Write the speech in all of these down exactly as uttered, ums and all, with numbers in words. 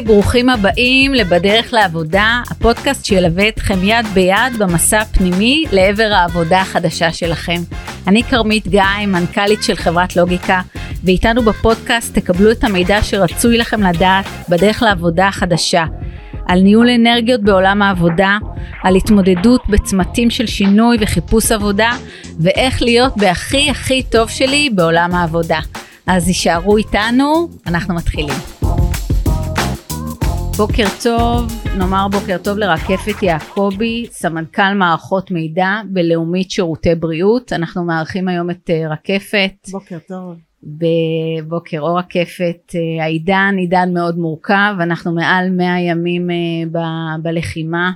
היי, ברוכים הבאים לבדרך לעבודה, הפודקאסט שילווה אתכם יד ביד במסע הפנימי לעבר העבודה החדשה שלכם. אני קרמית גיא, מנכ"לית של חברת לוגיקה, ואיתנו בפודקאסט תקבלו את המידע שרצוי לכם לדעת בדרך לעבודה החדשה, על ניהול אנרגיות בעולם העבודה, על התמודדות בצמתים של שינוי וחיפוש עבודה, ואיך להיות בהכי הכי טוב שלי בעולם העבודה. אז יישארו איתנו, אנחנו מתחילים. בוקר טוב, נאמר בוקר טוב לרקפת יעקבי, סמנכ"ל מערכות מידע בלאומית שרותי בריאות. אנחנו מארחים היום את רקפת. בוקר טוב. בבוקר אור רקפת. העידן, עידן מאוד מורכב, אנחנו מעל מאה ימים ב- בלחימה,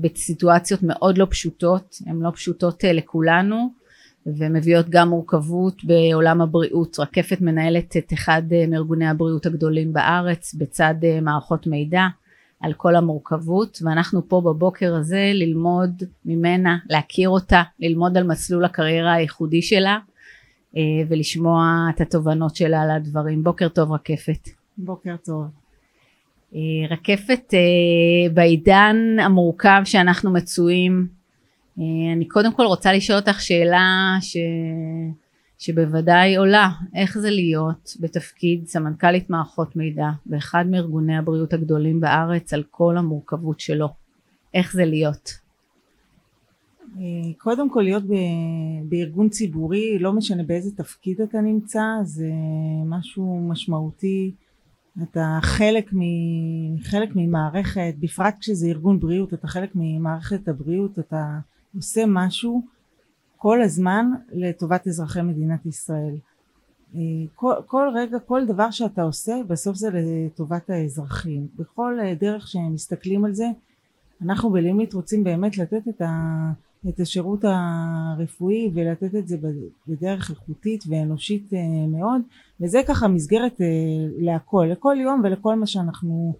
בסיטואציות מאוד לא פשוטות, הן לא פשוטות לכולנו, ומביאות גם מורכבות בעולם הבריאות. רקפת מנהלת את אחד מארגוני הבריאות הגדולים בארץ, בצד מערכות מידע, על כל המורכבות, ואנחנו פה בבוקר הזה ללמוד ממנה, להכיר אותה, ללמוד על מסלול הקריירה הייחודי שלה, ולשמוע את התובנות שלה על הדברים. בוקר טוב רקפת. בוקר טוב. רקפת, בעידן המורכב שאנחנו מצויים, אני קודם כל רוצה לשאול אותך שאלה ש... שבוודאי עולה, איך זה להיות בתפקיד סמנכ"לית מערכות מידע באחד מארגוני הבריאות הגדולים בארץ, על כל המורכבות שלו? איך זה להיות? קודם כל, להיות ב... בארגון ציבורי, לא משנה באיזה תפקיד אתה נמצא, זה משהו משמעותי. אתה חלק, מ... חלק ממערכת, בפרט כשזה ארגון בריאות, אתה חלק ממערכת הבריאות, אתה עושה משהו כל הזמן לטובת אזרחי מדינת ישראל. כל, כל רגע, כל דבר שאתה עושה, בסוף זה לטובת האזרחים. בכל דרך שהם מסתכלים על זה, אנחנו בלאומית רוצים באמת לתת את, ה, את השירות הרפואי ולתת את זה בדרך איכותית ואנושית מאוד, וזה ככה מסגרת להכל, לכל יום ולכל מה שאנחנו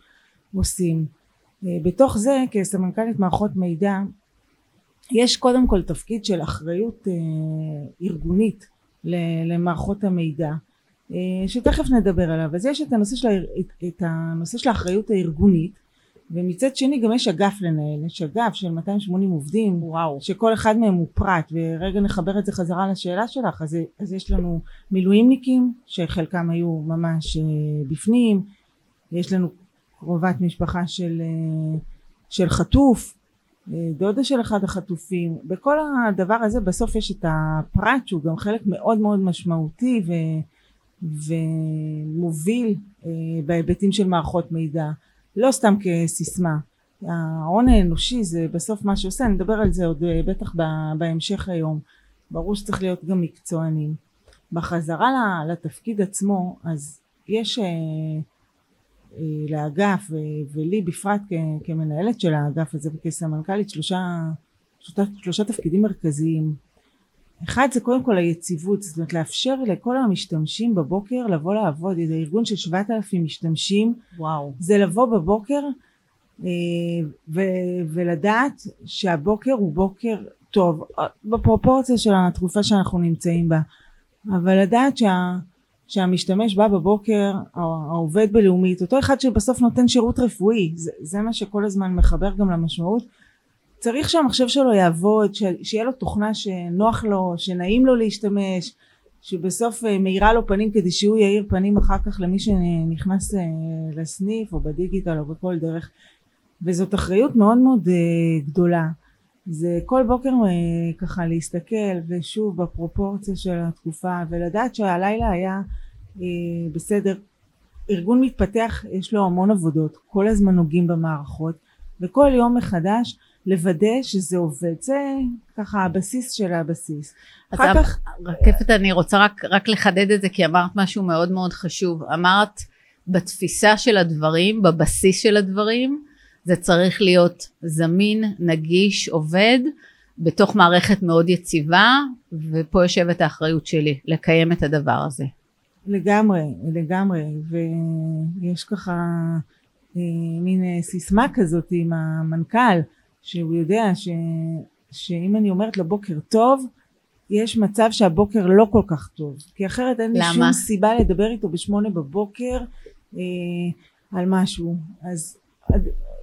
עושים. בתוך זה, כסמנכ"לית מערכות מידע, יש קודם כל תפקיד של אחריות אה, ארגונית למערכות המידע, אה, שתכף נדבר עליו. אז יש את הנושא של, את, את הנושא של האחריות הארגונית, ומצד שני גם יש אגף לנהל, יש אגף של מאתיים ושמונים עובדים, וואו. שכל אחד מהם הוא פרט, ורגע נחבר את זה חזרה לשאלה שלך. אז, אז יש לנו מילואימניקים שחלקם היו ממש אה, בפנים, יש לנו קרובת משפחה של, אה, של חטוף, דודה של אחד החטופים. בכל הדבר הזה בסוף יש את הפרט שהוא גם חלק מאוד מאוד משמעותי ו, ומוביל בהיבטים של מערכות מידע, לא סתם כסיסמה. ההון האנושי זה בסוף מה שעושה, אני מדבר על זה עוד בטח בהמשך היום. ברור שצריך להיות גם מקצוענים. בחזרה לתפקיד עצמו, אז יש לאגף ולי בפרט כמנהלת של האגף הזה וכסמנכ"לית שלושה, שלושה, שלושה תפקידים מרכזיים. אחד זה קודם כל היציבות, זאת אומרת לאפשר לכל המשתמשים בבוקר לבוא לעבוד. זה ארגון של שבעת אלפים משתמשים, וואו. זה לבוא בבוקר ו, ולדעת שהבוקר הוא בוקר טוב, בפרופורציה של התקופה שאנחנו נמצאים בה, אבל לדעת שה שהמשתמש בא בבוקר, העובד בלאומית, אותו אחד שבסוף נותן שירות רפואי, זה, זה מה שכל הזמן מחבר גם למשמעות. צריך שהמחשב שלו יעבוד, ש, שיהיה לו תוכנה שנוח לו, שנעים לו להשתמש, שבסוף מאירה לו פנים כדי שהוא יאיר פנים אחר כך למי שנכנס לסניף או בדיגיטל או בכל דרך. וזאת אחריות מאוד מאוד גדולה. זה כל בוקר ככה להסתכל, ושוב בפרופורציה של התקופה, ולדעת שהלילה היה בסדר. ארגון מתפתח, יש לו המון עבודות, כל הזמן נוגעים במערכות, וכל יום מחדש לוודא שזה עובד. זה ככה הבסיס של הבסיס. אז כך... רקפת, אני רוצה רק, רק לחדד את זה, כי אמרת משהו מאוד מאוד חשוב. אמרת בתפיסה של הדברים, בבסיס של הדברים, זה צריך להיות זמין, נגיש, עובד, בתוך מערכת מאוד יציבה, ופה יושבת האחריות שלי, לקיים את הדבר הזה. לגמרי, לגמרי, ויש ככה אה, מין סיסמה כזאת עם המנכ"ל, שהוא יודע ש, שאם אני אומרת לו בוקר טוב, יש מצב שהבוקר לא כל כך טוב, כי אחרת אין לי שום סיבה לדבר איתו בשמונה בבוקר, אה, על משהו, אז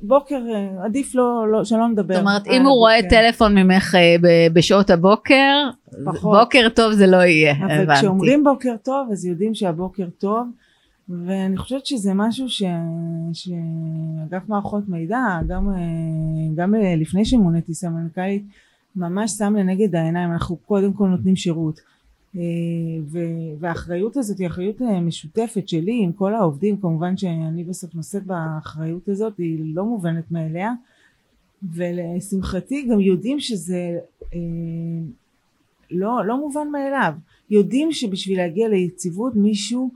בוקר עדיף לא, לא, שלא נדבר. זאת אומרת, אם הוא רואה טלפון ממך בשעות הבוקר, בוקר טוב זה לא יהיה. אבל כשאומרים בוקר טוב, אז יודעים שהבוקר טוב, ואני חושבת שזה משהו ש... שאגף מערכות מידע, גם, גם לפני שמוניתי סמנכ"לית, ממש שם לנגד העיניים, אנחנו קודם כל נותנים שירות. והאחריות הזאת היא אחריות משותפת שלי עם כל העובדים, כמובן שאני בסוף נושאת באחריות הזאת, היא לא מובנת מאליה, ולשמחתי גם יודעים שזה לא, לא מובן מאליו, יודעים שבשביל להגיע ליציבות מישהו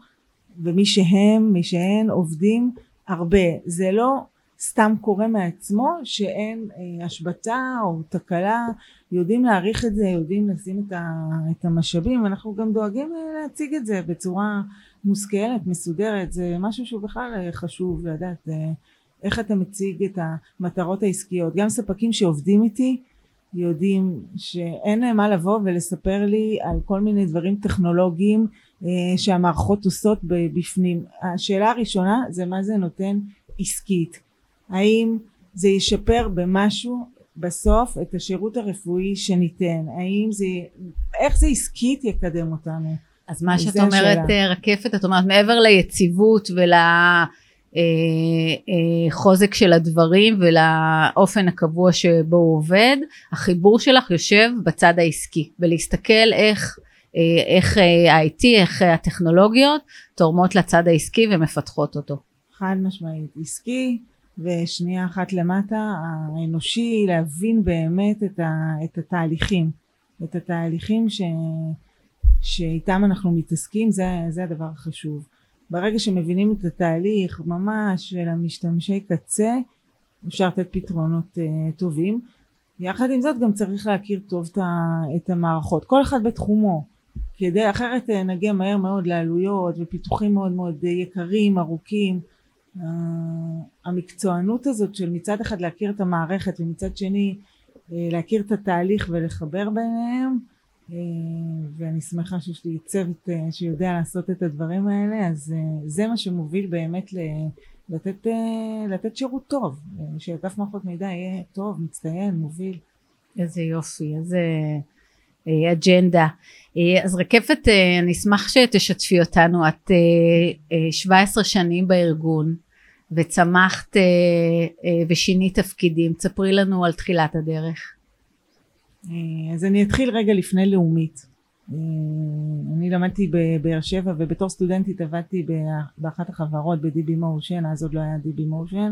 ומי שהם, מי שהן עובדים הרבה, זה לא סתם קורה מעצמו שאין אה, השבטה או תקלה, יודעים להעריך את זה, יודעים לשים את, ה, את המשאבים, אנחנו גם דואגים להציג את זה בצורה מושכלת, מסודרת, זה משהו שהוא בכלל חשוב לדעת אה, איך אתה מציג את המטרות העסקיות, גם ספקים שעובדים איתי יודעים שאין להם מה לבוא ולספר לי על כל מיני דברים טכנולוגיים אה, שהמערכות עושות בפנים, השאלה הראשונה זה מה זה נותן עסקית, האם זה ישפר במשהו בסוף את השירות הרפואי שניתן, האם זה, איך זה עסקית יקדם אותנו. אז מה שאת אומרת רקפת, את אומרת מעבר ליציבות ולחוזק של הדברים ולאופן הקבוע שבו הוא עובד, החיבור שלך יושב בצד העסקי, ולהסתכל איך איך ה-איי טי, איך הטכנולוגיות תורמות לצד העסקי ומפתחות אותו. חד משמעית, עסקי ושנייה אחת למטה האנושי, להבין באמת את, ה, את התהליכים את התהליכים ש, שאיתם אנחנו מתעסקים, זה, זה הדבר החשוב. ברגע שמבינים את התהליך ממש של המשתמשי קצה אפשר לתת פתרונות uh, טובים. יחד עם זאת גם צריך להכיר טוב את, ה, את המערכות, כל אחד בתחומו, כדי אחרת uh, נגיע מהר מאוד לעלויות ופיתוחים מאוד מאוד uh, יקרים, ארוכים. Uh, המקצוענות הזאת של מצד אחד להכיר את המערכת ומצד שני uh, להכיר את התהליך ולחבר ביניהם, uh, ואני שמחה שיש לי צוות uh, שיודע לעשות את הדברים האלה, אז uh, זה מה שמוביל באמת ל- לתת, uh, לתת שירות טוב, uh, שאגף מערכות מידע יהיה טוב, מצטיין, מוביל. איזה יופי, איזה אג'נדה. אז רקפת, אני אשמח שתשתפי אותנו, את שבע עשרה שנים בארגון וצמחת ושינית תפקידים, תספרי לנו על תחילת הדרך. אז אני אתחיל רגע לפני לאומית, אני למדתי בבאר שבע ובתור סטודנטית עבדתי באחת החברות ב-די בי Motion, אז עוד לא היה די בי Motion,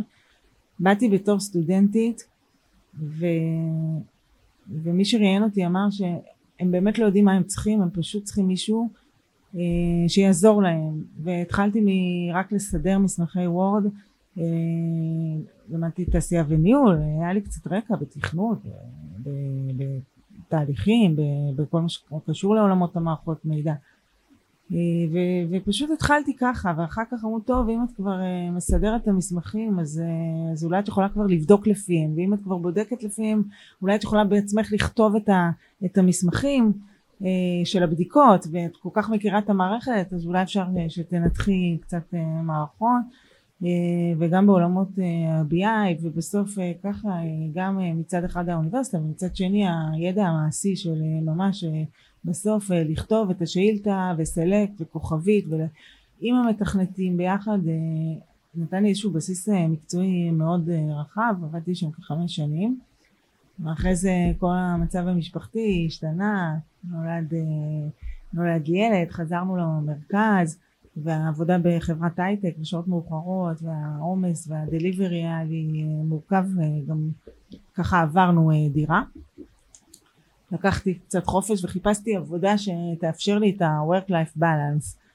באתי בתור סטודנטית ו... ומי שראיין אותי אמר שהם באמת לא יודעים מה הם צריכים, הם פשוט צריכים מישהו אה, שיעזור להם, והתחלתי מ- רק לסדר מסמכי וורד, אה, למדתי תעשייה וניהול, היה לי קצת רקע בתכנות, בתהליכים, בכל מה שקשור לעולמות המערכות מידע, אה, ו- ופשוט התחלתי ככה, ואחר כך אמרו טוב, אם את כבר אה, מסדרת את המסמכים אז, אה, אז אולי את יכולה כבר לבדוק לפיהם, ואם את כבר בודקת לפיהם אולי את יכולה בעצמך לכתוב את, ה- את המסמכים אה, של הבדיקות, ואת כל כך מכירה את המערכת אז אולי אפשר אה, שתנתחי קצת אה, מערכות, אה, וגם בעולמות ה-בי איי אה, ובסוף אה, ככה אה, גם אה, מצד אחד האוניברסיטה ומצד שני הידע המעשי של אה, ממש אה, בסוף לכתוב את השאילתה וסלקט וכוכבית, ועם המתכנתים ביחד נתן לי איזשהו בסיס מקצועי מאוד רחב, עבדתי שם כחמש שנים, ואחרי זה כל המצב המשפחתי השתנה, נולד, נולד ילד, חזרנו למרכז, והעבודה בחברת הייטק בשעות מאוחרות והעומס והדליברי היה לי מורכב, גם ככה עברנו דירה, לקחתי קצת חופש וחיפשתי עבודה שתאפשר לי את ה-work-life balance.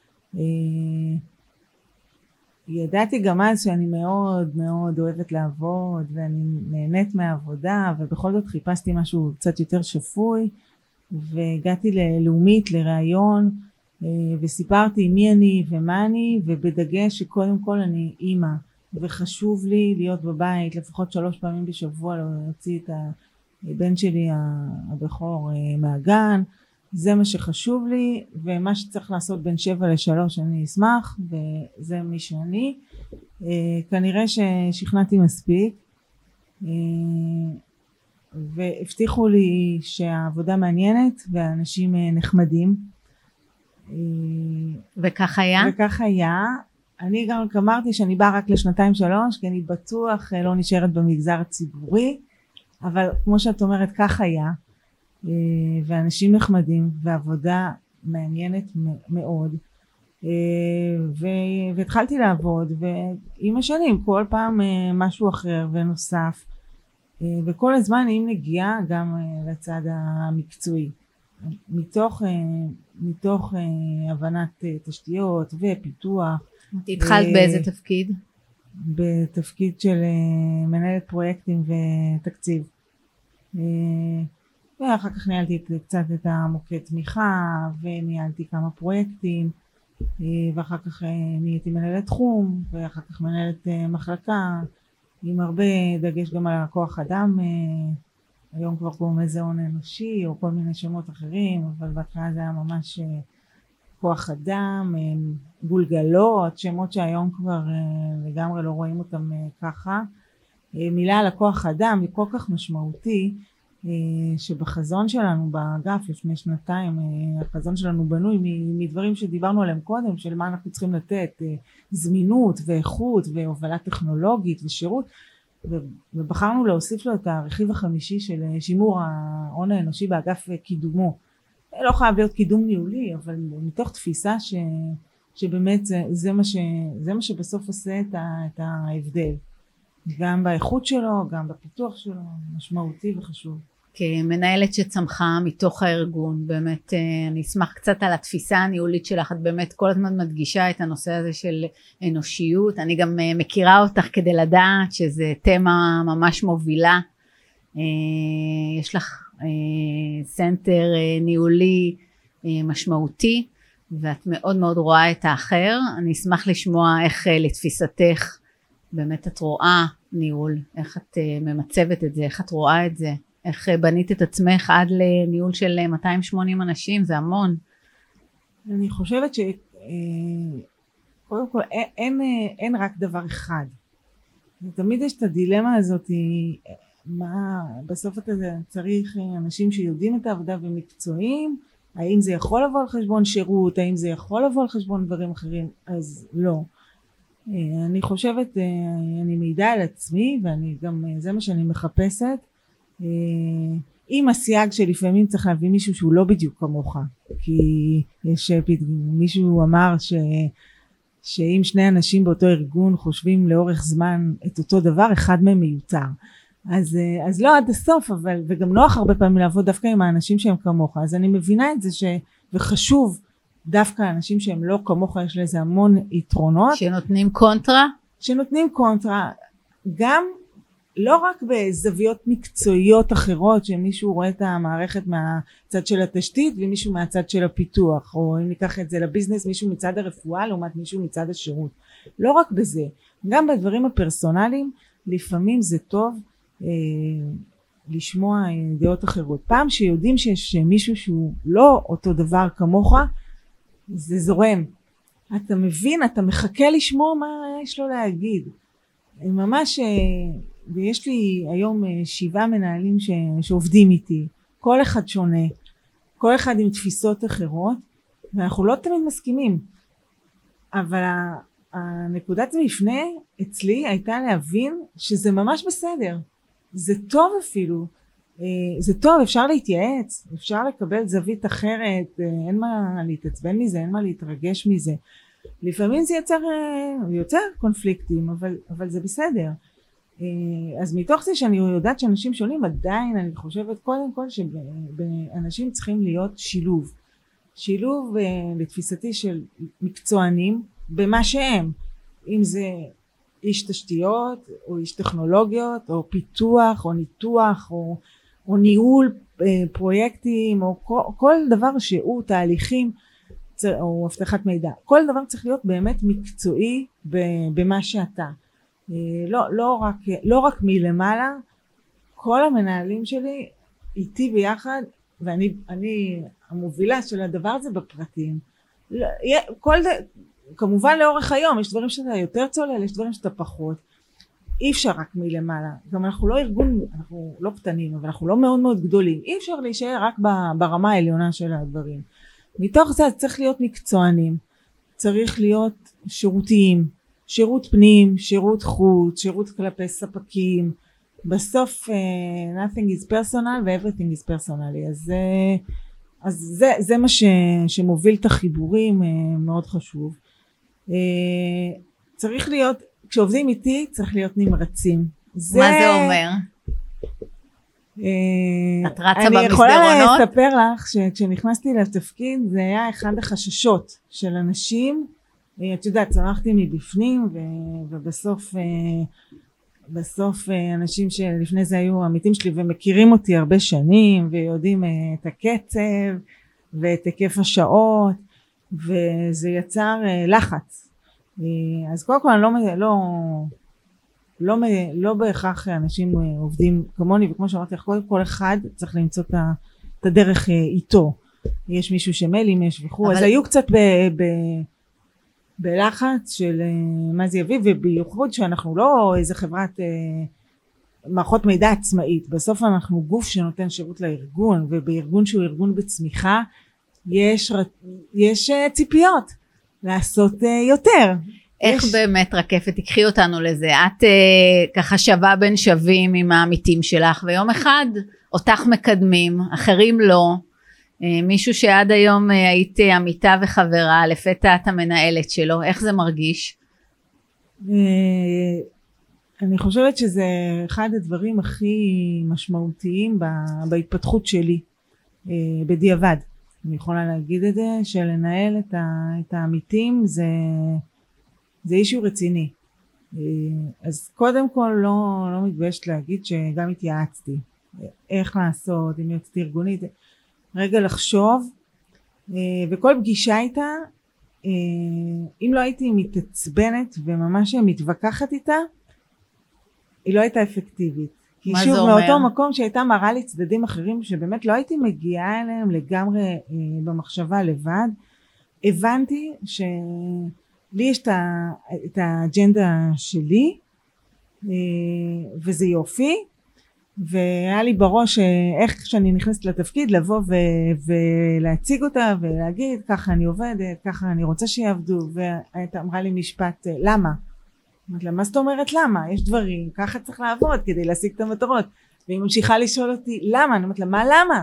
ידעתי גם אז שאני מאוד מאוד אוהבת לעבוד ואני נהנית מהעבודה, ובכל זאת חיפשתי משהו קצת יותר שפוי, והגעתי ללאומית לראיון וסיפרתי מי אני ומה אני, ובדגש שקודם כל אני אימא וחשוב לי להיות בבית לפחות שלוש פעמים בשבוע להוציא את ה... בן שלי הבכור מהגן, זה מה שחשוב לי, ומה שצריך לעשות בין שבע לשלוש אני אשמח, וזה מי שאני, כנראה ששכנעתי מספיק, והבטיחו לי שהעבודה מעניינת ואנשים נחמדים, וכך היה? וכך היה. אני גם אמרתי שאני באה רק לשנתיים שלוש, כי אני בטוח לא נשארת במגזר הציבורי, אבל כמו שאת אומרת, כך היה, ואנשים נחמדים ועבודה מעניינת מאוד, והתחלתי לעבוד, ועם השנים כל פעם משהו אחר ונוסף, וכל הזמן אם נגיעה גם לצד המקצועי, מתוך מתוך הבנת תשתיות ופיתוח. התחלת באיזה תפקיד? בתפקיד של מנהלת פרויקטים ותקציב, ואחר כך ניהלתי קצת את המוקד תמיכה וניהלתי כמה פרויקטים, ואחר כך נהייתי מנהלת תחום ואחר כך מנהלת מחלקה, עם הרבה דגש גם על כוח אדם. היום כבר קוראים לזה הון אנושי או כל מיני שמות אחרים, אבל בהתחלה זה היה ממש כוח אדם, גולגלות, שמות שהיום כבר לגמרי לא רואים אותם ככה. מילה על הכוח אדם היא כל כך משמעותי, שבחזון שלנו באגף לפני שנתיים, החזון שלנו בנוי מדברים שדיברנו עליהם קודם, של מה אנחנו צריכים לתת, זמינות ואיכות והובלה טכנולוגית ושירות, ובחרנו להוסיף לו את הרכיב החמישי של שימור ההון האנושי באגף קידומו. לא חייב להיות קידום ניהולי, אבל מתוך תפיסה ש, שבאמת זה, זה, מה ש, זה מה שבסוף עושה את, ה, את ההבדל, גם באיכות שלו, גם בפיתוח שלו, משמעותי וחשוב. כמנהלת שצמחה מתוך הארגון, באמת אני אשמח קצת על התפיסה הניהולית שלך, את באמת כל הזמן מדגישה את הנושא הזה של אנושיות, אני גם מכירה אותך כדי לדעת שזה תמה ממש מובילה, יש לך סנטר ניהולי משמעותי ואת מאוד מאוד רואה את האחר. אני אשמח לשמוע איך לתפיסתך באמת את רואה ניהול, איך את ממצבת את זה, איך את רואה את זה, איך בנית את עצמך עד לניהול של מאתיים ושמונים אנשים, זה המון. אני חושבת שקודם כל אין, אין רק דבר אחד, תמיד יש את הדילמה הזאת, מה בסוף אתה צריך אנשים שיודעים את העבודה ומקצועיים, האם זה יכול לבוא על חשבון שירות, האם זה יכול לבוא על חשבון דברים אחרים, אז לא. אני חושבת, אני מעידה על עצמי ואני גם, זה מה שאני מחפשת, עם הסייג שלפעמים צריך להביא מישהו שהוא לא בדיוק כמוך, כי יש מישהו אמר ש שאם שני אנשים באותו ארגון חושבים לאורך זמן את אותו דבר, אחד מהם מיותר. אז, אז לא עד הסוף, אבל, וגם נוח הרבה פעמים לעבוד דווקא עם האנשים שהם כמוך, אז אני מבינה את זה ש, וחשוב דווקא האנשים שהם לא כמוך, יש לזה המון יתרונות. שנותנים קונטרה? שנותנים קונטרה, גם לא רק בזוויות מקצועיות אחרות, שמישהו רואה את המערכת מהצד של התשתית ומישהו מהצד של הפיתוח, או אם ניקח את זה לביזנס, מישהו מצד הרפואה לעומת מישהו מצד השירות. לא רק בזה, גם בדברים הפרסונליים, לפעמים זה טוב לשמוע דעות אחרות. פעם שיודעים שיש מישהו שהוא לא אותו דבר כמוך, זה זורם, אתה מבין, אתה מחכה לשמוע מה יש לו להגיד ממש. ויש לי היום שבעה מנהלים ש, שעובדים איתי, כל אחד שונה, כל אחד עם תפיסות אחרות, ואנחנו לא תמיד מסכימים, אבל הנקודת המפנה אצלי הייתה להבין שזה ממש בסדר, זה טוב, אפילו זה טוב, אפשר להתייעץ, אפשר לקבל זווית אחרת, אין מה להתעצבן מזה, אין מה להתרגש מזה. לפעמים זה יוצר, יוצר קונפליקטים, אבל, אבל זה בסדר. אז מתוך זה שאני יודעת שאנשים שונים, עדיין אני חושבת קודם כל שאנשים צריכים להיות שילוב, שילוב לתפיסתי של מקצוענים במה שהם, אם זה איש תשתיות או איש טכנולוגיות או פיתוח או ניתוח או, או ניהול פרויקטים או כל, כל דבר שהוא, תהליכים או הבטחת מידע, כל דבר צריך להיות באמת מקצועי במה שאתה, לא, לא רק, לא רק מלמעלה. כל המנהלים שלי איתי ביחד, ואני אני המובילה של הדבר הזה בפרטים, כל, כמובן לאורך היום יש דברים שאתה יותר צולל, יש דברים שאתה פחות, אי אפשר רק מלמעלה, גם אנחנו לא ארגון, אנחנו לא פתנים, אבל אנחנו לא מאוד מאוד גדולים, אי אפשר להישאר רק ברמה העליונה של הדברים, מתוך זה צריך להיות מקצוענים, צריך להיות שירותיים, שירות פנים, שירות חוץ, שירות כלפי ספקים, בסוף uh, nothing is personal ו-everything is personal, אז, uh, אז זה, זה מה ש, שמוביל את החיבורים, uh, מאוד חשוב, uh, צריך להיות, כשעובדים איתי צריך להיות נמרצים. זה, מה זה אומר? Uh, את רצה במסדרונות? אני יכולה לספר לך שכשנכנסתי לתפקיד זה היה אחד החששות של אנשים, uh, את יודעת, צמחתי מבפנים ו- ובסוף uh, בסוף אנשים שלפני זה היו עמיתים שלי ומכירים אותי הרבה שנים ויודעים את הקצב ואת היקף השעות וזה יצר לחץ, אז קודם כל אני לא, לא, לא, לא בהכרח אנשים עובדים כמוני, וכמו שאמרתי לך, כל אחד צריך למצוא את הדרך איתו, יש מישהו שמיילים יש וכו', אבל... אז היו קצת ב... ב בלחץ של מה זה יביא, וביוחד שאנחנו לא איזה חברת אה, מערכות מידע עצמאית, בסוף אנחנו גוף שנותן שירות לארגון, ובארגון שהוא ארגון בצמיחה יש, יש ציפיות לעשות אה, יותר. איך יש... באמת רקפת, תקחי אותנו לזה, את אה, ככה שווה בין שווים עם העמיתים שלך, ויום אחד אותך מקדמים, אחרים לא, מישהו שעד היום היית עמיתה וחברה, לפתע את המנהלת שלו, איך זה מרגיש? אני חושבת שזה אחד הדברים הכי משמעותיים בהתפתחות שלי, בדיעבד. אני יכולה להגיד את זה, שלנהל את העמיתים זה, זה אישו רציני. אז קודם כל לא, לא מתביישת להגיד שגם התייעצתי. איך לעשות, אם יוצאתי ארגונית, רגע לחשוב, וכל פגישה איתה, אם לא הייתי מתעצבנת וממש מתווכחת איתה, היא לא הייתה אפקטיבית. כי שוב מאותו מקום שהייתה מראה לי צדדים אחרים שבאמת לא הייתי מגיעה אליהם לגמרי במחשבה לבד, הבנתי שלי יש את האג'נדה שלי וזה יופי, והיה לי בראש איך שאני נכנסת לתפקיד לבוא ו- ולהציג אותה ולהגיד ככה אני עובדת, ככה אני רוצה שיעבדו, והייתה אמרה לי משפט, למה? אמרת לה, מה זאת אומרת למה? יש דברים, ככה צריך לעבוד כדי להשיג את המטרות, והיא ממשיכה לשאול אותי למה, אני אמרת לה, מה למה?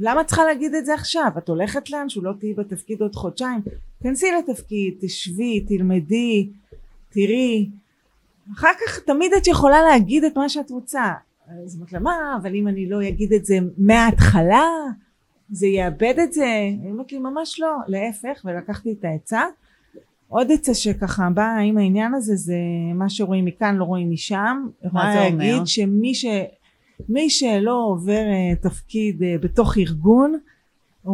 למה צריכה להגיד את זה עכשיו? את הולכת לאן שהוא לא תהיי בתפקיד עוד חודשיים, תנסי לתפקיד, תשבי, תלמדי, תראי, אחר כך תמיד את יכולה להגיד את מה שאת רוצה, אז אמרת לה מה, אבל אם אני לא אגיד את זה מההתחלה זה יאבד את זה, אני אמרת לי ממש לא, להפך, ולקחתי את העצה, עוד עצה שככה באה עם העניין הזה, זה מה שרואים מכאן לא רואים משם, מה זה אומר? להגיד שמי ש, מי שלא עובר תפקיד בתוך ארגון או,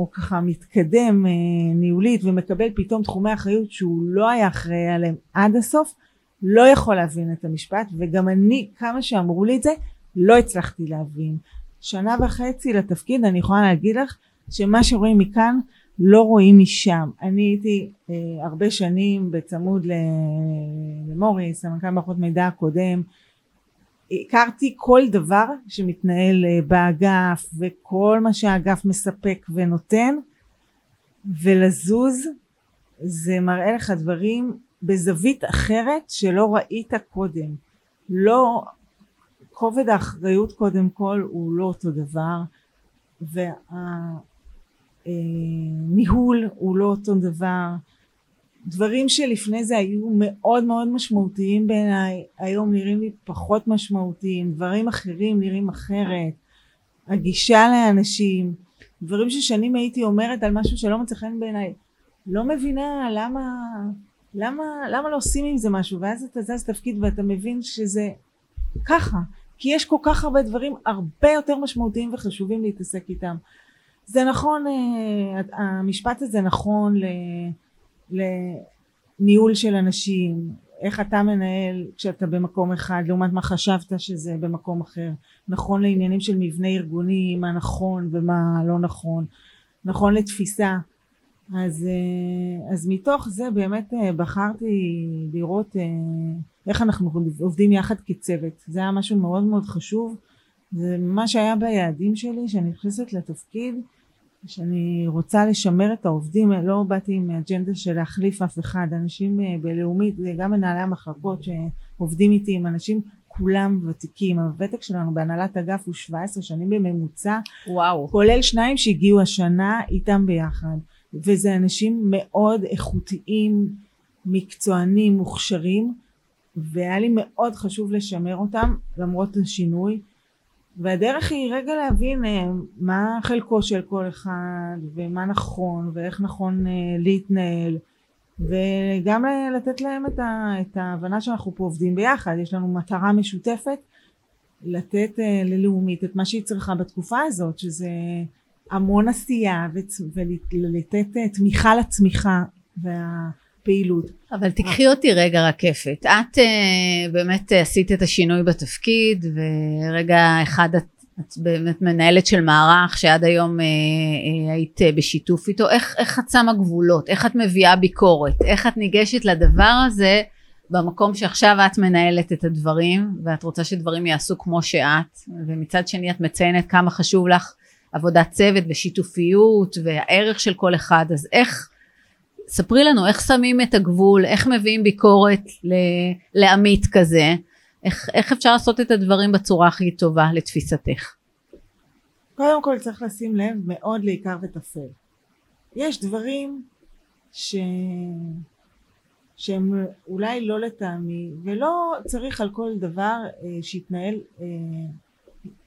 או ככה מתקדם ניהולית ומקבל פתאום תחומי אחריות שהוא לא היה אחראי עליהם עד הסוף, לא יכול להבין את המשפט, וגם אני כמה שאמרו לי את זה לא הצלחתי להבין. שנה וחצי לתפקיד אני יכולה להגיד לך שמה שרואים מכאן לא רואים משם. אני הייתי אה, הרבה שנים בצמוד למוריס, המנכ"ל מערכות מידע הקודם, הכרתי כל דבר שמתנהל אה, באגף וכל מה שהאגף מספק ונותן, ולזוז זה מראה לך דברים בזווית אחרת שלא ראית קודם, לא, כובד האחריות קודם כל הוא לא אותו דבר, והניהול הוא לא אותו דבר, דברים שלפני זה היו מאוד מאוד משמעותיים בעיניי היום נראים לי פחות משמעותיים, דברים אחרים נראים אחרת, הגישה לאנשים, דברים ששנים הייתי אומרת על משהו שלא מצא חן בעיניי, לא מבינה למה למה, למה לא עושים עם זה משהו, ואז אתה זז תפקיד ואתה מבין שזה ככה, כי יש כל כך הרבה דברים הרבה יותר משמעותיים וחשובים להתעסק איתם. זה נכון, המשפט הזה נכון לניהול של אנשים, איך אתה מנהל כשאתה במקום אחד לעומת מה חשבת שזה במקום אחר, נכון לעניינים של מבנה ארגוני, מה נכון ומה לא נכון, נכון לתפיסה, אז, אז מתוך זה באמת בחרתי לראות איך אנחנו עובדים יחד כצוות. זה היה משהו מאוד מאוד חשוב, זה מה שהיה ביעדים שלי, שאני נכנסת לתפקיד, שאני רוצה לשמר את העובדים. לא באתי עם אג'נדה של להחליף אף אחד. אנשים בלאומית, גם מנהלי המחלקות שעובדים איתי, עם אנשים כולם ותיקים. הוותק שלנו בהנהלת אגף הוא שבע עשרה שנים בממוצע, וואו. כולל שניים שהגיעו השנה איתם ביחד, וזה אנשים מאוד איכותיים, מקצוענים, מוכשרים, והיה לי מאוד חשוב לשמר אותם למרות השינוי. והדרך היא רגע להבין מה חלקו של כל אחד, ומה נכון, ואיך נכון להתנהל, וגם לתת להם את, ה, את ההבנה שאנחנו פה עובדים ביחד. יש לנו מטרה משותפת, לתת ללאומית את מה שהיא צריכה בתקופה הזאת, שזה המון עשייה ולתת תמיכה לצמיחה והפעילות. אבל תקחי אותי רגע רקפת, את באמת עשית את השינוי בתפקיד, ורגע אחד את, את באמת מנהלת של מערך שעד היום היית בשיתוף איתו. איך, איך את שמה גבולות, איך את מביאה ביקורת, איך את ניגשת לדבר הזה במקום שעכשיו את מנהלת את הדברים ואת רוצה שדברים יעשו כמו שאת, ומצד שני את מציינת כמה חשוב לך עבודת צוות ושיתופיות והערך של כל אחד. אז איך, ספרי לנו איך שמים את הגבול, איך מביאים ביקורת ל, לעמית כזה, איך, איך אפשר לעשות את הדברים בצורה הכי טובה לתפיסתך? קודם כל צריך לשים לב מאוד לעיקר וטפל. יש דברים ש... שהם אולי לא לטעמי, ולא צריך על כל דבר אה, שיתנהל אה,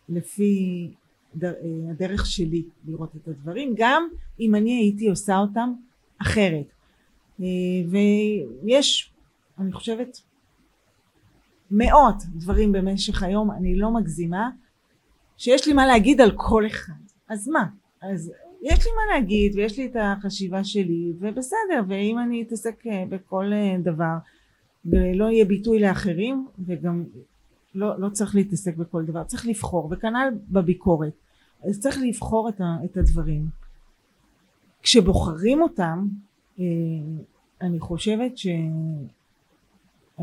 לפי הדרך שלי לראות את הדברים, גם אם אני הייתי עושה אותם אחרת. ויש, אני חושבת, מאות דברים במשך היום, אני לא מגזימה, שיש לי מה להגיד על כל אחד. אז מה? אז יש לי מה להגיד, ויש לי את החשיבה שלי, ובסדר. ואם אני אתעסק בכל דבר ולא יהיה ביטוי לאחרים, וגם לא, לא צריך להתעסק בכל דבר, צריך לבחור, וכנ"ל בביקורת. אז צריך לבחור את, ה, את הדברים. כשבוחרים אותם, אני חושבת שאני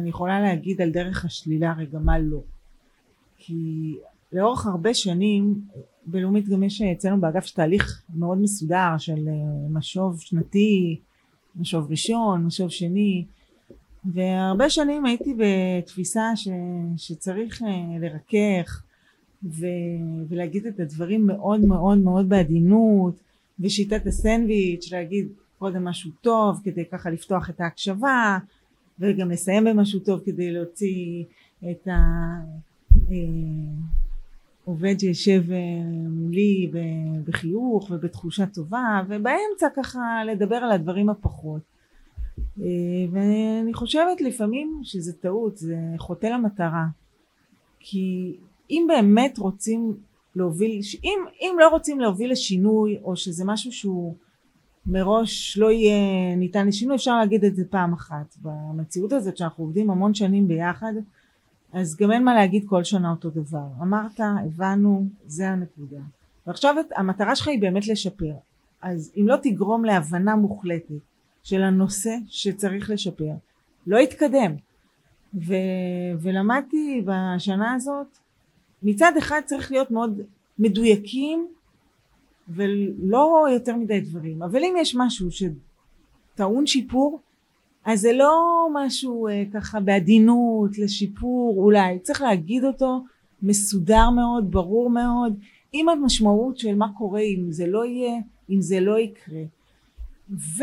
יכולה להגיד על דרך השלילה רגע מה לא. כי לאורך הרבה שנים, בלאומית גם יש אצלנו באגף שתהליך מאוד מסודר של משוב שנתי, משוב ראשון, משוב שני, והרבה שנים הייתי בתפיסה ש, שצריך לרכך ו, ולהגיד את הדברים מאוד מאוד מאוד בעדינות, ושיטת הסנדוויץ', להגיד קודם משהו טוב כדי ככה לפתוח את ההקשבה, וגם לסיים במשהו טוב כדי להוציא את העובד שישב מולי בחיוך ובתחושה טובה, ובאמצע ככה לדבר על הדברים הפחות. ואני חושבת לפעמים שזה טעות, זה חוטא למטרה. כי אם באמת רוצים להוביל, אם, אם לא רוצים להוביל לשינוי, או שזה משהו שהוא מראש לא יהיה ניתן לשינוי, אפשר להגיד את זה פעם אחת. במציאות הזאת שאנחנו עובדים המון שנים ביחד, אז גם אין מה להגיד כל שנה אותו דבר. אמרת, הבנו, זה הנקודה. ועכשיו המטרה שלך היא באמת לשפר. אז אם לא תגרום להבנה מוחלטת של הנושא שצריך לשפר, לא התקדם. ו, ולמדתי בשנה הזאת, מצד אחד צריך להיות מאוד מדויקים ולא יותר מדי דברים, אבל אם יש משהו שטעון שיפור, אז זה לא משהו ככה בעדינות לשיפור, אולי צריך להגיד אותו מסודר מאוד, ברור מאוד, עם המשמעות של מה קורה אם זה לא יהיה, אם זה לא יקרה, ו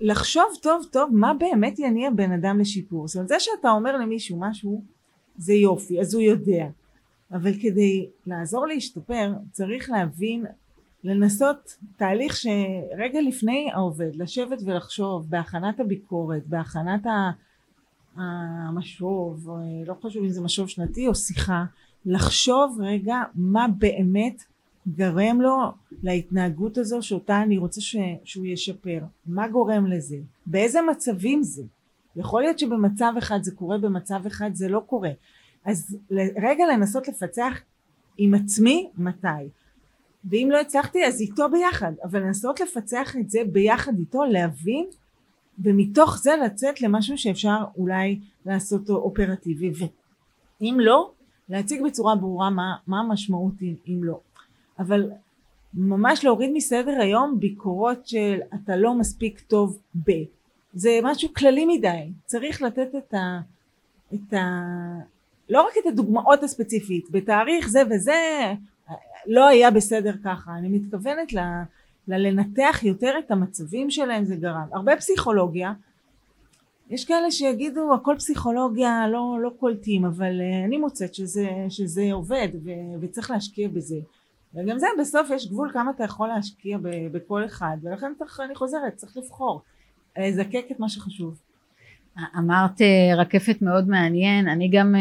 לחשוב טוב טוב מה באמת יניע בן אדם לשיפור. זאת אומרת, זה שאתה אומר למישהו משהו זה יופי, אז הוא יודע, אבל כדי לעזור להשתפר צריך להבין, לנסות תהליך שרגע לפני העובד לשבת ולחשוב בהכנת הביקורת, בהכנת המשוב, לא חשוב אם זה משוב שנתי או שיחה, לחשוב רגע מה באמת גרם לו להתנהגות הזו שאותה אני רוצה ש... שהוא ישפר. מה גורם לזה? באיזה מצבים זה? יכול להיות שבמצב אחד זה קורה, במצב אחד זה לא קורה. אז רגע לנסות לפצח עם עצמי מתי. ואם לא הצלחתי אז איתו ביחד, אבל לנסות לפצח את זה ביחד איתו, להבין, ומתוך זה לצאת למשהו שאפשר אולי לעשות אותו אופרטיבי, ואם לא, להציג בצורה ברורה מה, מה המשמעות אם לא. אבל ממש להוריד מסדר היום ביקורות של אתה לא מספיק טוב ב. זה משהו כללי מדי, צריך לתת את ה... את ה... לא רק את הדוגמאות הספציפית, בתאריך זה וזה לא היה בסדר ככה, אני מתכוונת ל... לנתח יותר את המצבים שלהם זה גרם. הרבה פסיכולוגיה, יש כאלה שיגידו הכל פסיכולוגיה, לא, לא קולטים, אבל אני מוצאת שזה, שזה עובד ו... וצריך להשקיע בזה. וגם זה בסוף יש גבול כמה אתה יכול להשקיע בכל אחד, ולכן אני חוזרת, צריך לבחור, לזקק את מה שחשוב. אמרת רקפת מאוד מעניין, אני גם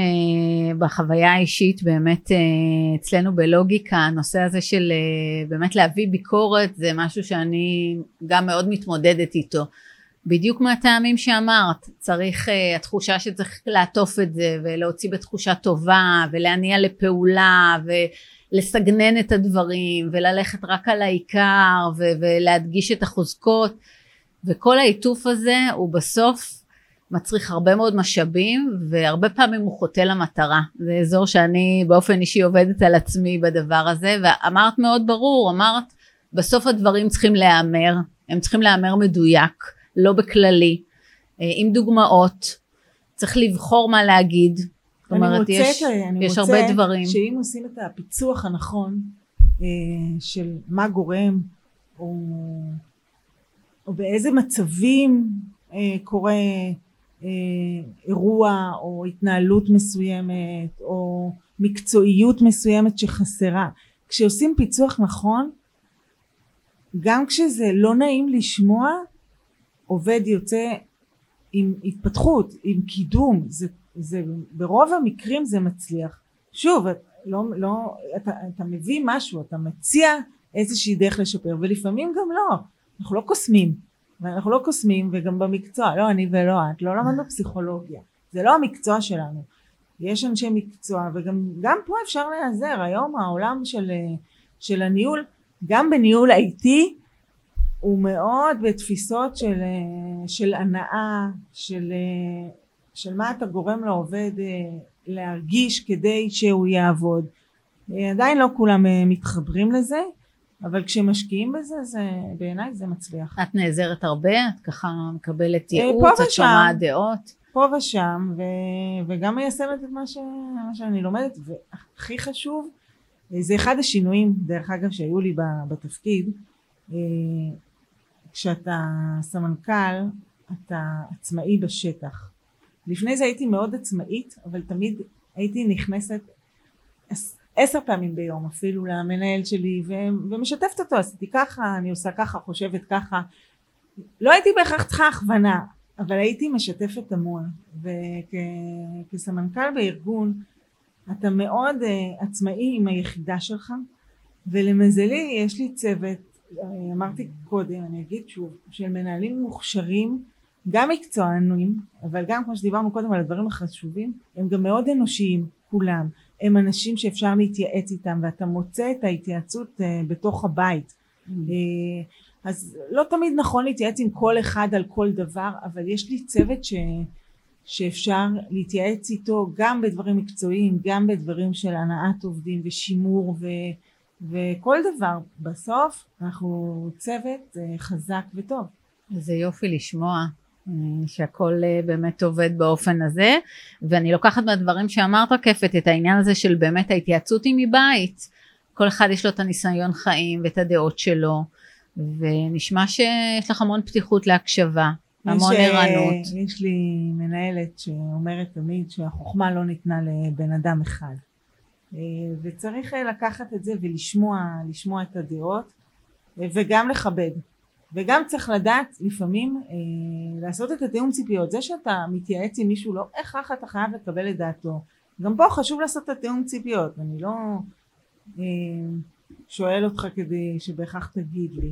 בחוויה האישית באמת אצלנו בלוגיקה, הנושא הזה של באמת להביא ביקורת זה משהו שאני גם מאוד מתמודדת איתו. בדיוק מהטעמים שאמרת, צריך, התחושה שצריך לעטוף את זה ולהוציא בתחושה טובה ולהניע לפעולה ולסגנן את הדברים וללכת רק על העיקר ו- ולהדגיש את החוזקות, וכל העיטוף הזה הוא בסוף מצריך הרבה מאוד משאבים והרבה פעמים הוא חוטא למטרה. זה אזור שאני באופן אישי עובדת על עצמי בדבר הזה, ואמרת מאוד ברור, אמרת בסוף הדברים צריכים להיאמר, הם צריכים להיאמר מדויק, לא בכללי, עם דוגמאות, צריך לבחור מה להגיד. זאת אומרת, יש, יש הרבה דברים. אני מוצאת שאם עושים את הפיצוח הנכון של מה גורם או, או באיזה מצבים קורה אירוע או התנהלות מסוימת או מקצועיות מסוימת שחסרה, כשעושים פיצוח נכון, גם כשזה לא נעים לשמוע, עובד יוצא עם התפתחות, עם קידום, זה, זה, ברוב המקרים זה מצליח. שוב, את, לא, לא, אתה, אתה מביא משהו, אתה מציע איזושהי דרך לשפר, ולפעמים גם לא, אנחנו לא קוסמים, ואנחנו לא קוסמים, וגם במקצוע, לא אני ולא את, לא למדנו פסיכולוגיה, זה לא המקצוע שלנו, יש אנשי מקצוע, וגם גם פה אפשר להיעזר. היום העולם של, של הניהול, גם בניהול איי טי, הוא מאוד בתפיסות של, של הנאה, של, של מה אתה גורם לעובד להרגיש כדי שהוא יעבוד. עדיין לא כולם מתחברים לזה, אבל כשמשקיעים בזה, זה, בעיניי זה מצליח. את נעזרת הרבה? את ככה מקבלת ייעוץ, את שומעת דעות? פה ושם, ו, וגם מיישמת את מה, ש, מה שאני לומדת, והכי חשוב, זה אחד השינויים, דרך אגב, שהיו לי בתפקיד, כשאתה סמנכ"ל, אתה עצמאי בשטח. לפני זה הייתי מאוד עצמאית, אבל תמיד הייתי נכנסת עשר פעמים ביום אפילו למנהל שלי ו- ומשתפת אותו, עשיתי ככה, אני עושה ככה, חושבת ככה, לא הייתי בהכרח צריכה הכוונה, אבל הייתי משתפת המון, וכסמנכ"ל וכ- בארגון אתה מאוד uh, עצמאי עם היחידה שלך, ולמזלי יש לי צוות, אמרתי קודם, אני אגיד שוב, של מנהלים מוכשרים, גם מקצוענים, אבל גם כמו שדיברנו קודם על הדברים החשובים, הם גם מאוד אנושיים כולם, הם אנשים שאפשר להתייעץ איתם, ואתה מוצא את ההתייעצות בתוך הבית. אז לא תמיד נכון להתייעץ עם כל אחד על כל דבר, אבל יש לי צוות ש... שאפשר להתייעץ איתו גם בדברים מקצועיים, גם בדברים של הנעת עובדים ושימור ו... וכל דבר. בסוף אנחנו צוות חזק וטוב. זה יופי לשמוע שהכל באמת עובד באופן הזה, ואני לוקחת מהדברים שאמרת רקפת את העניין הזה של באמת ההתייעצות היא מבית, כל אחד יש לו את הניסיון חיים ואת הדעות שלו, ונשמע שיש לך המון פתיחות להקשבה, המון ערנות. יש לי מנהלת שאומרת תמיד שהחוכמה לא ניתנה לבן אדם אחד, וצריך לקחת את זה ולשמוע, לשמוע את הדעות וגם לכבד, וגם צריך לדעת לפעמים אה, לעשות את התיאום ציפיות. זה שאתה מתייעץ עם מישהו לא איך אתה חייב לקבל את דעתו, גם פה חשוב לעשות את התיאום ציפיות, אני לא אה, שואל אותך כדי שבהכרח תגיד לי.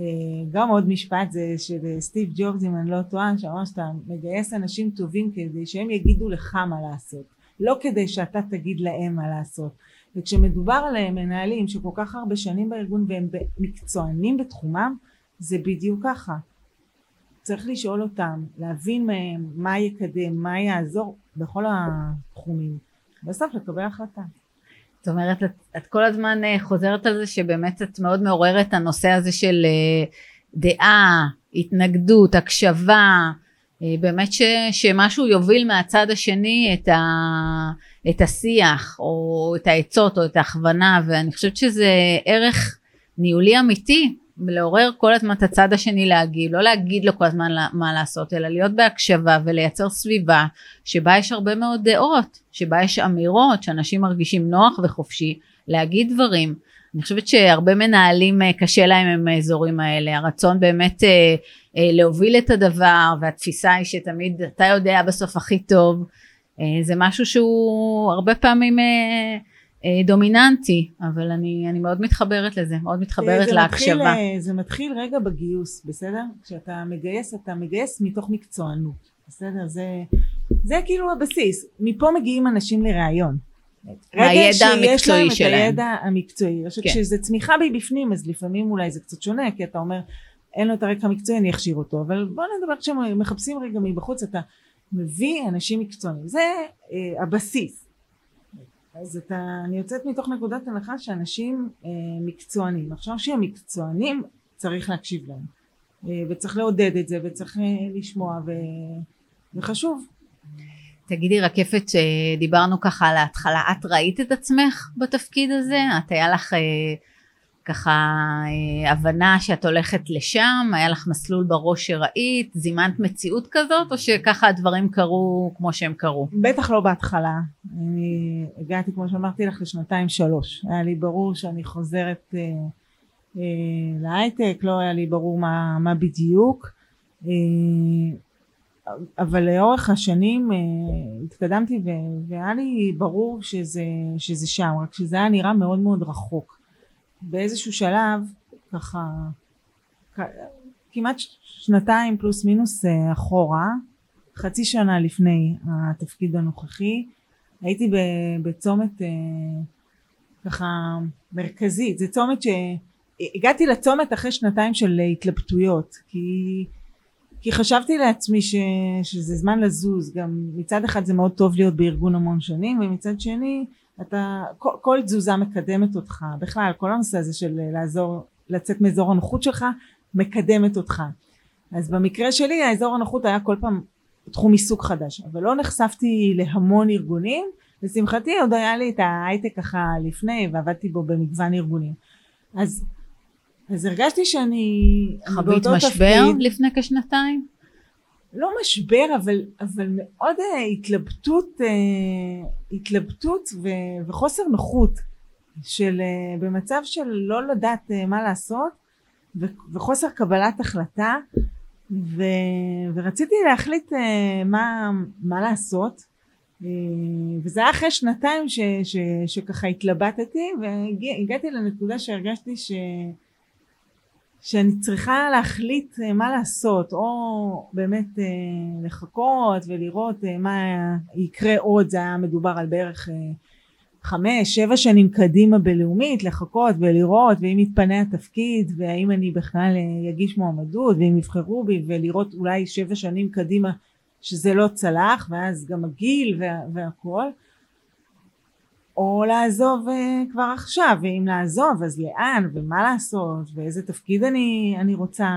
אה, גם עוד משפט זה של סטיב ג'ובס אם אני לא טועה, שאמר שאתה מגייס אנשים טובים כדי שהם יגידו לך מה לעשות, לא כדי שאתה תגיד להם מה לעשות. וכשמדובר עליהם מנהלים שכל כך הרבה שנים בארגון והם מקצוענים בתחומם, זה בדיוק ככה. צריך לשאול אותם, להבין מהם מה יקדם, מה יעזור בכל התחומים, בסוף לקבל החלטה. זאת אומרת, את, את כל הזמן חוזרת על זה שבאמת את מאוד מעוררת הנושא הזה של דעה, התנגדות, הקשבה, באמת ש, שמשהו יוביל מהצד השני את, ה, את השיח או את העצות או את ההכוונה, ואני חושבת שזה ערך ניהולי אמיתי, לעורר כל הזמן את הצד השני להגיד, לא להגיד לו כל הזמן מה לעשות, אלא להיות בהקשבה ולייצר סביבה שבה יש הרבה מאוד דעות, שבה יש אמירות שאנשים מרגישים נוח וחופשי להגיד דברים. אני חושבת שהרבה מנהלים קשה להם עם האזורים האלה, הרצון באמת להוביל את הדבר, והתפיסה היא שתמיד אתה יודע בסוף הכי טוב, זה משהו שהוא הרבה פעמים דומיננטי, אבל אני, אני מאוד מתחברת לזה, מאוד מתחברת להקשבה. זה מתחיל רגע בגיוס, בסדר? כשאתה מגייס, אתה מגייס מתוך מקצוענות, בסדר? זה, זה כאילו הבסיס. מפה מגיעים אנשים לרעיון. רגע שיש להם את הידע המקצועי. כשזה צמיחה בפנים, אז לפעמים אולי זה קצת שונה, כי אתה אומר, אין לו את הרקע המקצועי, אני אכשיר אותו. אבל בוא נדבר כשמחפשים רגע מבחוץ, אתה מביא אנשים מקצועיים. זה אה, הבסיס. אז אתה, אני יוצאת מתוך נקודת הנחה שאנשים אה, מקצוענים, עכשיו שהם מקצוענים צריך להקשיב להם אה, וצריך לעודד את זה וצריך אה, לשמוע ו, וחשוב. תגידי רקפת, שדיברנו ככה על ההתחלה, את ראית את עצמך בתפקיד הזה? את היה לך אה, ככה אה, הבנה שאת הולכת לשם, היה לך מסלול בראש שראית, זימנת מציאות כזאת, או שככה הדברים קרו כמו שהם קרו? בטח לא בהתחלה, אני הגעתי כמו שאמרתי לך לשנתיים שלוש, היה לי ברור שאני חוזרת אה, אה, להייטק, לא היה לי ברור מה, מה בדיוק, אה, אבל לאורך השנים אה, התקדמתי ו- והיה לי ברור שזה, שזה שם, רק שזה היה נראה מאוד מאוד רחוק. באיזשהו שלב, ככה, כמעט שנתיים פלוס מינוס אחורה, חצי שנה לפני התפקיד הנוכחי, הייתי בצומת ככה מרכזית. זה צומת שהגעתי לצומת אחרי שנתיים של התלבטויות, כי, כי חשבתי לעצמי ש, שזה זמן לזוז. גם מצד אחד זה מאוד טוב להיות בארגון המון שנים, ומצד שני אתה, כל, כל תזוזה מקדמת אותך, בכלל כל הנושא הזה של לעזור לצאת מאזור הנוחות שלך מקדמת אותך. אז במקרה שלי האזור הנוחות היה כל פעם תחום עיסוק חדש, אבל לא נחשפתי להמון ארגונים, לשמחתי עוד היה לי את ההייטק ככה לפני ועבדתי בו במגוון ארגונים, אז, אז הרגשתי שאני חווית משבר תפקיד, לפני כשנתיים? לא משבר, אבל, אבל מאוד התלבטות, התלבטות ו, וחוסר נוחות של, במצב של לא לדעת מה לעשות וחוסר קבלת החלטה, ו, ורציתי להחליט מה, מה לעשות, וזה היה אחרי שנתיים ש, ש, שככה התלבטתי והגעתי לנקודה שהרגשתי ש שאני צריכה להחליט מה לעשות, או באמת לחכות ולראות מה יקרה עוד. זה היה מדובר על בערך חמש, שבע שנים קדימה בלאומית, לחכות ולראות, ואם יתפנה התפקיד, והאם אני בכלל יגיש מועמדות, ואם יבחרו בי, ולראות אולי שבע שנים קדימה שזה לא צלח, ואז גם הגיל והכל, או לעזוב כבר עכשיו, ואם לעזוב אז לאן ומה לעשות ואיזה תפקיד אני, אני רוצה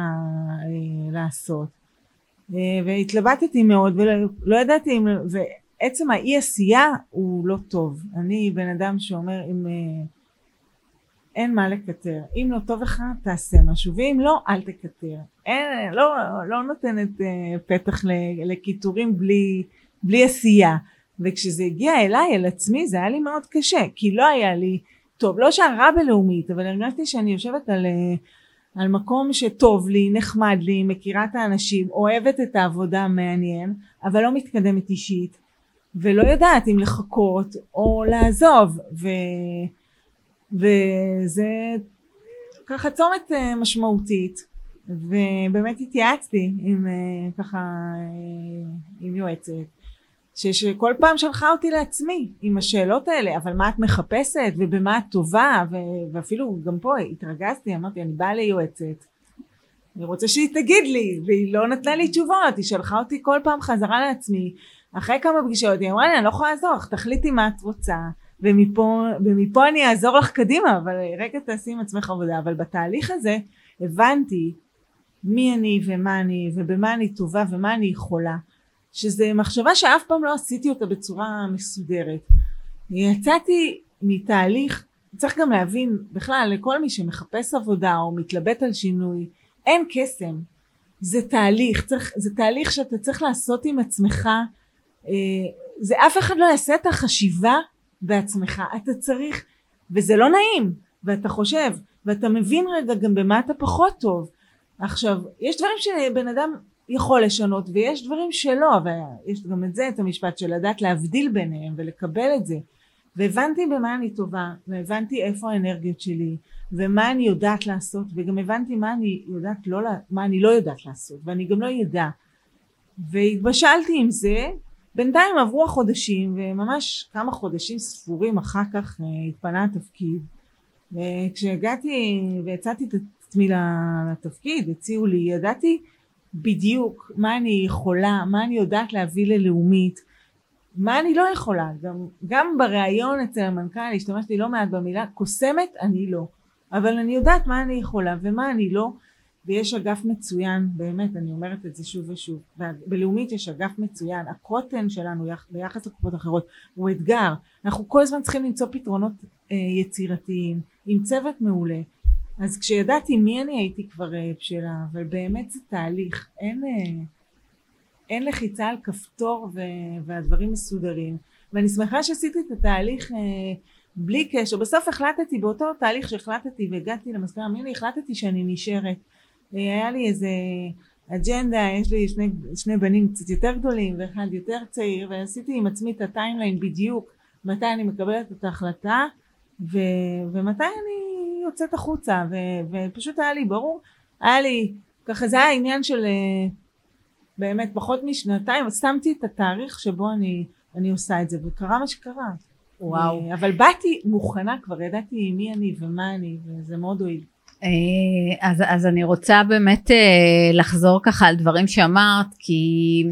לעשות, והתלבטתי מאוד ולא ידעתי, ועצם האי עשייה הוא לא טוב. אני בן אדם שאומר אם אין מה לקטר, אם לא טוב לך תעשה משהו, ואם לא אל תקטר, אין, לא, לא נותנת פתח לכיתורים בלי, בלי עשייה. וכשזה הגיע אליי, אל עצמי, זה היה לי מאוד קשה, כי לא היה לי, טוב, לא שערה בלאומית, אבל הרגשתי שאני יושבת על, על מקום שטוב לי, נחמד לי, מכירה את האנשים, אוהבת את העבודה המעניין, אבל לא מתקדמת אישית, ולא יודעת אם לחכות או לעזוב, ו, וזה ככה צומת משמעותית. ובאמת התייעצתי עם ככה, עם יועצת שכל פעם שלחה אותי לעצמי עם השאלות האלה, אבל מה את מחפשת ובמה את טובה, ו- ואפילו גם פה התרגזתי, אמרתי אני באה ליועצת, אני רוצה שהיא תגיד לי, והיא לא נתנה לי תשובות, היא שלחה אותי כל פעם חזרה לעצמי, אחרי כמה פגישות היא אמרה לי אני לא יכולה לעזור, תחליטי מה את רוצה ומפה, ומפה אני אעזור לך קדימה, אבל רגע תעשי עם עצמך עבודה. אבל בתהליך הזה הבנתי מי אני ומה אני ובמה אני טובה ומה אני יכולה, שזה מחשבה שאף פעם לא עשיתי אותה בצורה מסודרת. יצאתי מתהליך, צריך גם להבין בכלל לכל מי שמחפש עבודה או מתלבט על שינוי, אין קסם, זה תהליך, צריך, זה תהליך שאתה צריך לעשות עם עצמך, זה אף אחד לא יעשה את החשיבה בעצמך, אתה צריך, וזה לא נעים, ואתה חושב ואתה מבין רגע גם במה אתה פחות טוב. עכשיו יש דברים שבן אדם יכול לשנות ויש דברים שלא, ויש גם את זה, את המשפט של לדעת להבדיל ביניהם ולקבל את זה. והבנתי במה אני טובה, והבנתי איפה האנרגיות שלי ומה אני יודעת לעשות, וגם הבנתי מה אני יודעת לא, מה אני לא יודעת לעשות ואני גם לא ידע, והתבשלתי עם זה. בינתיים עברו החודשים, וממש כמה חודשים ספורים אחר כך התפנה התפקיד, וכשהגעתי והצעתי את עצמי לתפקיד הציעו לי, ידעתי בדיוק מה אני יכולה, מה אני יודעת להביא ללאומית, מה אני לא יכולה. גם, גם ברעיון אצל המנכ"ל השתמשתי לא מעט במילה קוסמת, אני לא, אבל אני יודעת מה אני יכולה ומה אני לא. ויש אגף מצוין, באמת אני אומרת את זה שוב ושוב, בלאומית יש אגף מצוין. הקוטן שלנו ביחס לקופות אחרות הוא אתגר, אנחנו כל הזמן צריכים למצוא פתרונות אה, יצירתיים עם צוות מעולה. אז כשידעתי מי אני הייתי כבר אה, בשלה, אבל באמת זה תהליך, אין, אה, אין לחיצה על כפתור ו, והדברים מסודרים, ואני שמחה שעשיתי את התהליך אה, בלי קשר. בסוף החלטתי, באותו תהליך שהחלטתי והגעתי למסקנה מי אני, החלטתי שאני נשארת. היה לי איזה אג'נדה, יש לי שני, שני בנים קצת יותר גדולים ואחד יותר צעיר, ועשיתי עם עצמי את הטיימליין בדיוק מתי אני מקבלת את ההחלטה ו, ומתי אני יוצאת החוצה, ו, ופשוט היה לי ברור, היה לי ככה, זה היה עניין של באמת פחות משנתיים שמתי את התאריך שבו אני, אני עושה את זה, וקרה מה שקרה. וואו. אבל באתי מוכנה, כבר ידעתי מי אני ומה אני, וזה מאוד הועיל. אז, אז אני רוצה באמת לחזור ככה על דברים שאמרת, כי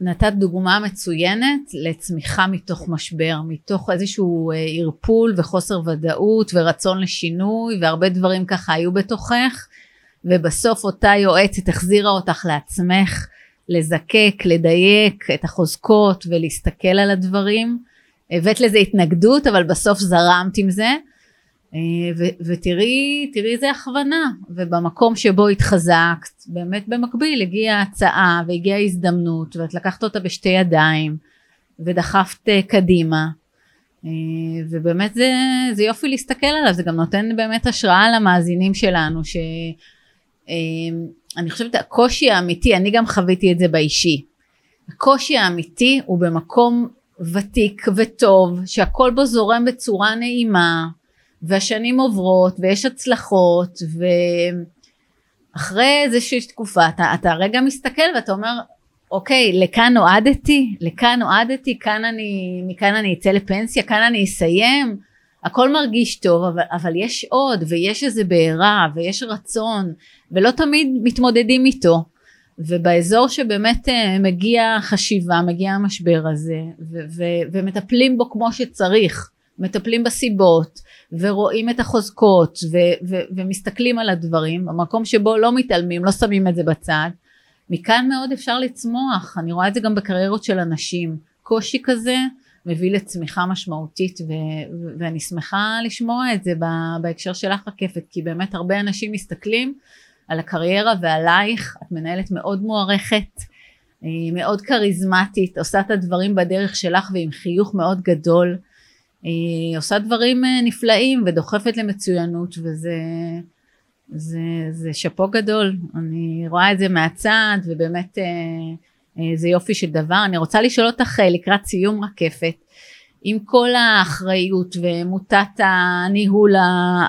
נתת דוגמה מצוינת לצמיחה מתוך משבר, מתוך איזשהו ערפול וחוסר ודאות ורצון לשינוי, והרבה דברים ככה היו בתוכך, ובסוף אותה יועצת החזירה אותך לעצמך, לזקק, לדייק את החוזקות ולהסתכל על הדברים. הבאת לזה התנגדות, אבל בסוף זרמת עם זה. ו- ותראי, תראי זה הכוונה, ובמקום שבו התחזקת, באמת במקביל הגיעה הצעה והגיעה הזדמנות, ואת לקחת אותה בשתי ידיים ודחפת קדימה, ובאמת זה, זה יופי להסתכל עליו, זה גם נותן באמת השראה למאזינים שלנו, ש... אני חושבת הקושי האמיתי, אני גם חוויתי את זה באישי, הקושי האמיתי הוא במקום ותיק וטוב, שהכל בו זורם בצורה נעימה, והשנים עוברות ויש הצלחות, ואחרי איזושהי תקופה אתה, אתה רגע מסתכל ואתה אומר אוקיי, לכאן נועדתי, לכאן נועדתי, כאן אני, מכאן אני אצא לפנסיה, כאן אני אסיים, הכל מרגיש טוב, אבל, אבל יש עוד, ויש איזה בעירה ויש רצון, ולא תמיד מתמודדים איתו, ובאזור שבאמת מגיע חשיבה, מגיע המשבר הזה, ו, ו, ומטפלים בו כמו שצריך, מטפלים בסיבות ורואים את החוזקות ו- ו- ומסתכלים על הדברים, המקום שבו לא מתעלמים, לא שמים את זה בצד, מכאן מאוד אפשר לצמוח. אני רואה את זה גם בקריירות של אנשים, קושי כזה מביא לצמיחה משמעותית, ו- ו- ואני שמחה לשמוע את זה ב- בהקשר שלך רקפת, כי באמת הרבה אנשים מסתכלים על הקריירה ועלייך, את מנהלת מאוד מוערכת, מאוד קריזמטית, עושה את הדברים בדרך שלך ועם חיוך מאוד גדול, היא עושה דברים נפלאים ודוחפת למצוינות, וזה זה, זה שפו גדול. אני רואה את זה מהצד, ובאמת זה יופי של דבר. אני רוצה לשאול אותך לקראת סיום רקפת, עם כל האחריות ומוטת הניהול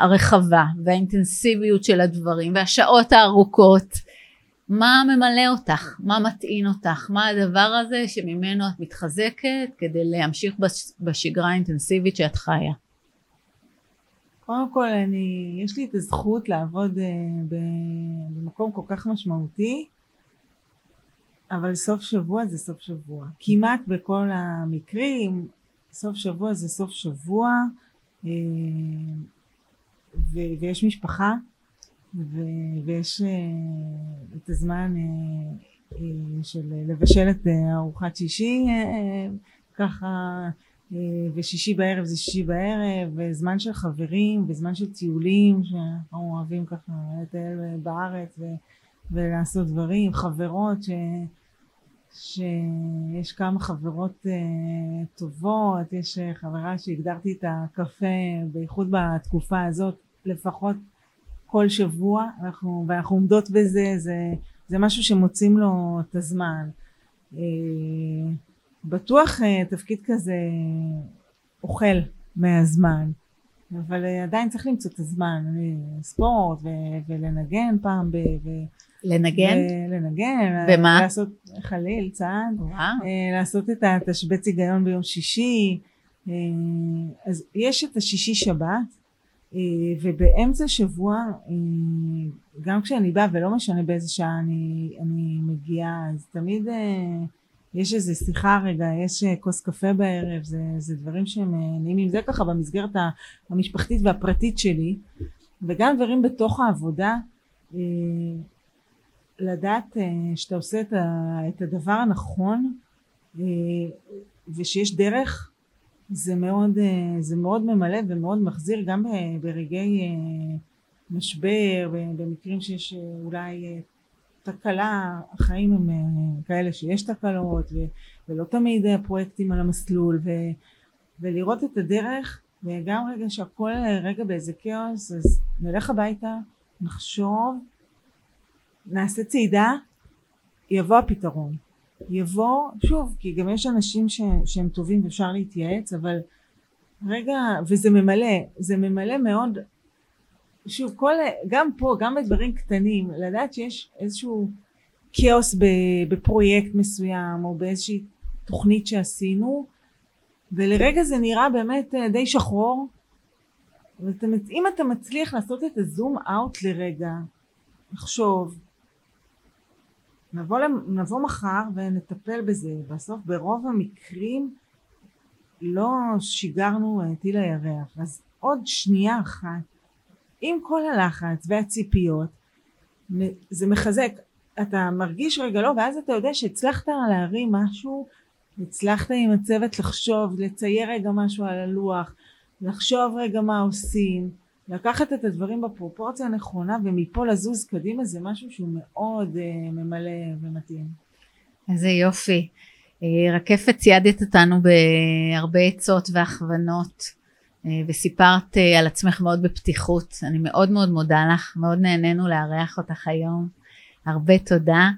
הרחבה והאינטנסיביות של הדברים והשעות הארוכות, מה ממלא אותך, מה מטעין אותך, מה הדבר הזה שממנו את מתחזקת כדי להמשיך בשגרה האינטנסיבית שאת חיה. קודם כל, אני, יש לי את הזכות לעבוד uh, במקום כל כך משמעותי, אבל סוף שבוע זה סוף שבוע. כמעט בכל המקרים, סוף שבוע זה סוף שבוע, uh, ו- ויש משפחה, ו- ויש uh, את הזמן uh, uh, של לבשל את uh, ארוחת שישי, uh, uh, ככה, ושישי בערב זה שישי בערב, וזמן של חברים וזמן של טיולים שאנחנו אוהבים ככה לטייל בארץ ו- ולעשות דברים, חברות ש- שיש כמה חברות uh, טובות. יש חברה שהגדרתי את הקפה, בייחוד בתקופה הזאת, לפחות כל שבוע, אנחנו, ואנחנו עומדות בזה, זה, זה משהו שמוצאים לו את הזמן. uh, בטוח תפקיד כזה אוכל מהזמן, אבל עדיין צריך למצוא את הזמן, ספורט ו- ולנגן פעם ב... ו- לנגן? ו- לנגן. ומה? לעשות חליל, צעד. לעשות את התשבץ היגיון ביום שישי. אז יש את השישי שבת, ובאמצע שבוע, גם כשאני באה ולא משנה באיזה שעה אני, אני מגיעה, אז תמיד... יש איזה שיחה רגע, יש כוס קפה בערב, זה, זה דברים שהם נעימים, זה ככה במסגרת המשפחתית והפרטית שלי, וגם דברים בתוך העבודה, אה, לדעת אה, שאתה עושה את, ה, את הדבר הנכון, אה, ושיש דרך, זה מאוד, אה, זה מאוד ממלא ומאוד מחזיר, גם ב, ברגעי אה, משבר, במקרים שיש אולי... אה, תקלה, החיים הם כאלה שיש תקלות ו- ולא תמיד הפרויקטים על המסלול ו- ולראות את הדרך, וגם רגע שהכל רגע באיזה כאוס, אז נלך הביתה, נחשוב, נעשה צעידה, יבוא הפתרון, יבוא שוב, כי גם יש אנשים ש- שהם טובים ואפשר להתייעץ, אבל רגע, וזה ממלא, זה ממלא מאוד, שוב, כל, גם פה, גם בדברים קטנים, לדעת שיש איזשהו כאוס בפרויקט מסוים או באיזושהי תוכנית שעשינו, ולרגע זה נראה באמת די שחור, ואם אתה מצליח לעשות את הזום אאוט לרגע, נחשוב, נבוא, נבוא מחר ונטפל בזה. בסוף ברוב המקרים לא שיגרנו טיל הירח, אז עוד שנייה אחת עם כל הלחץ והציפיות, זה מחזק, אתה מרגיש רגע לא, ואז אתה יודע שהצלחת להרים משהו, הצלחת עם הצוות לחשוב, לצייר רגע משהו על הלוח, לחשוב רגע מה עושים, לקחת את הדברים בפרופורציה הנכונה, ומפה לזוז קדימה, זה משהו שהוא מאוד uh, ממלא ומתאים. איזה יופי. רקפת, ציידת אותנו בהרבה עצות והכוונות, וסיפרת על עצמך מאוד בפתיחות. אני מאוד מאוד מודה לך, מאוד נהנינו לארח אותך היום, הרבה תודה,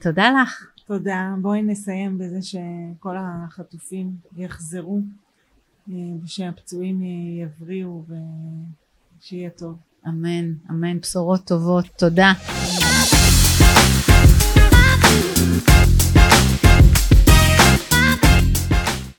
תודה לך. תודה, בואי נסיים בזה שכל החטופים יחזרו, ושהפצועים יבריאו ושיהיה טוב. אמן, אמן, בשורות טובות, תודה.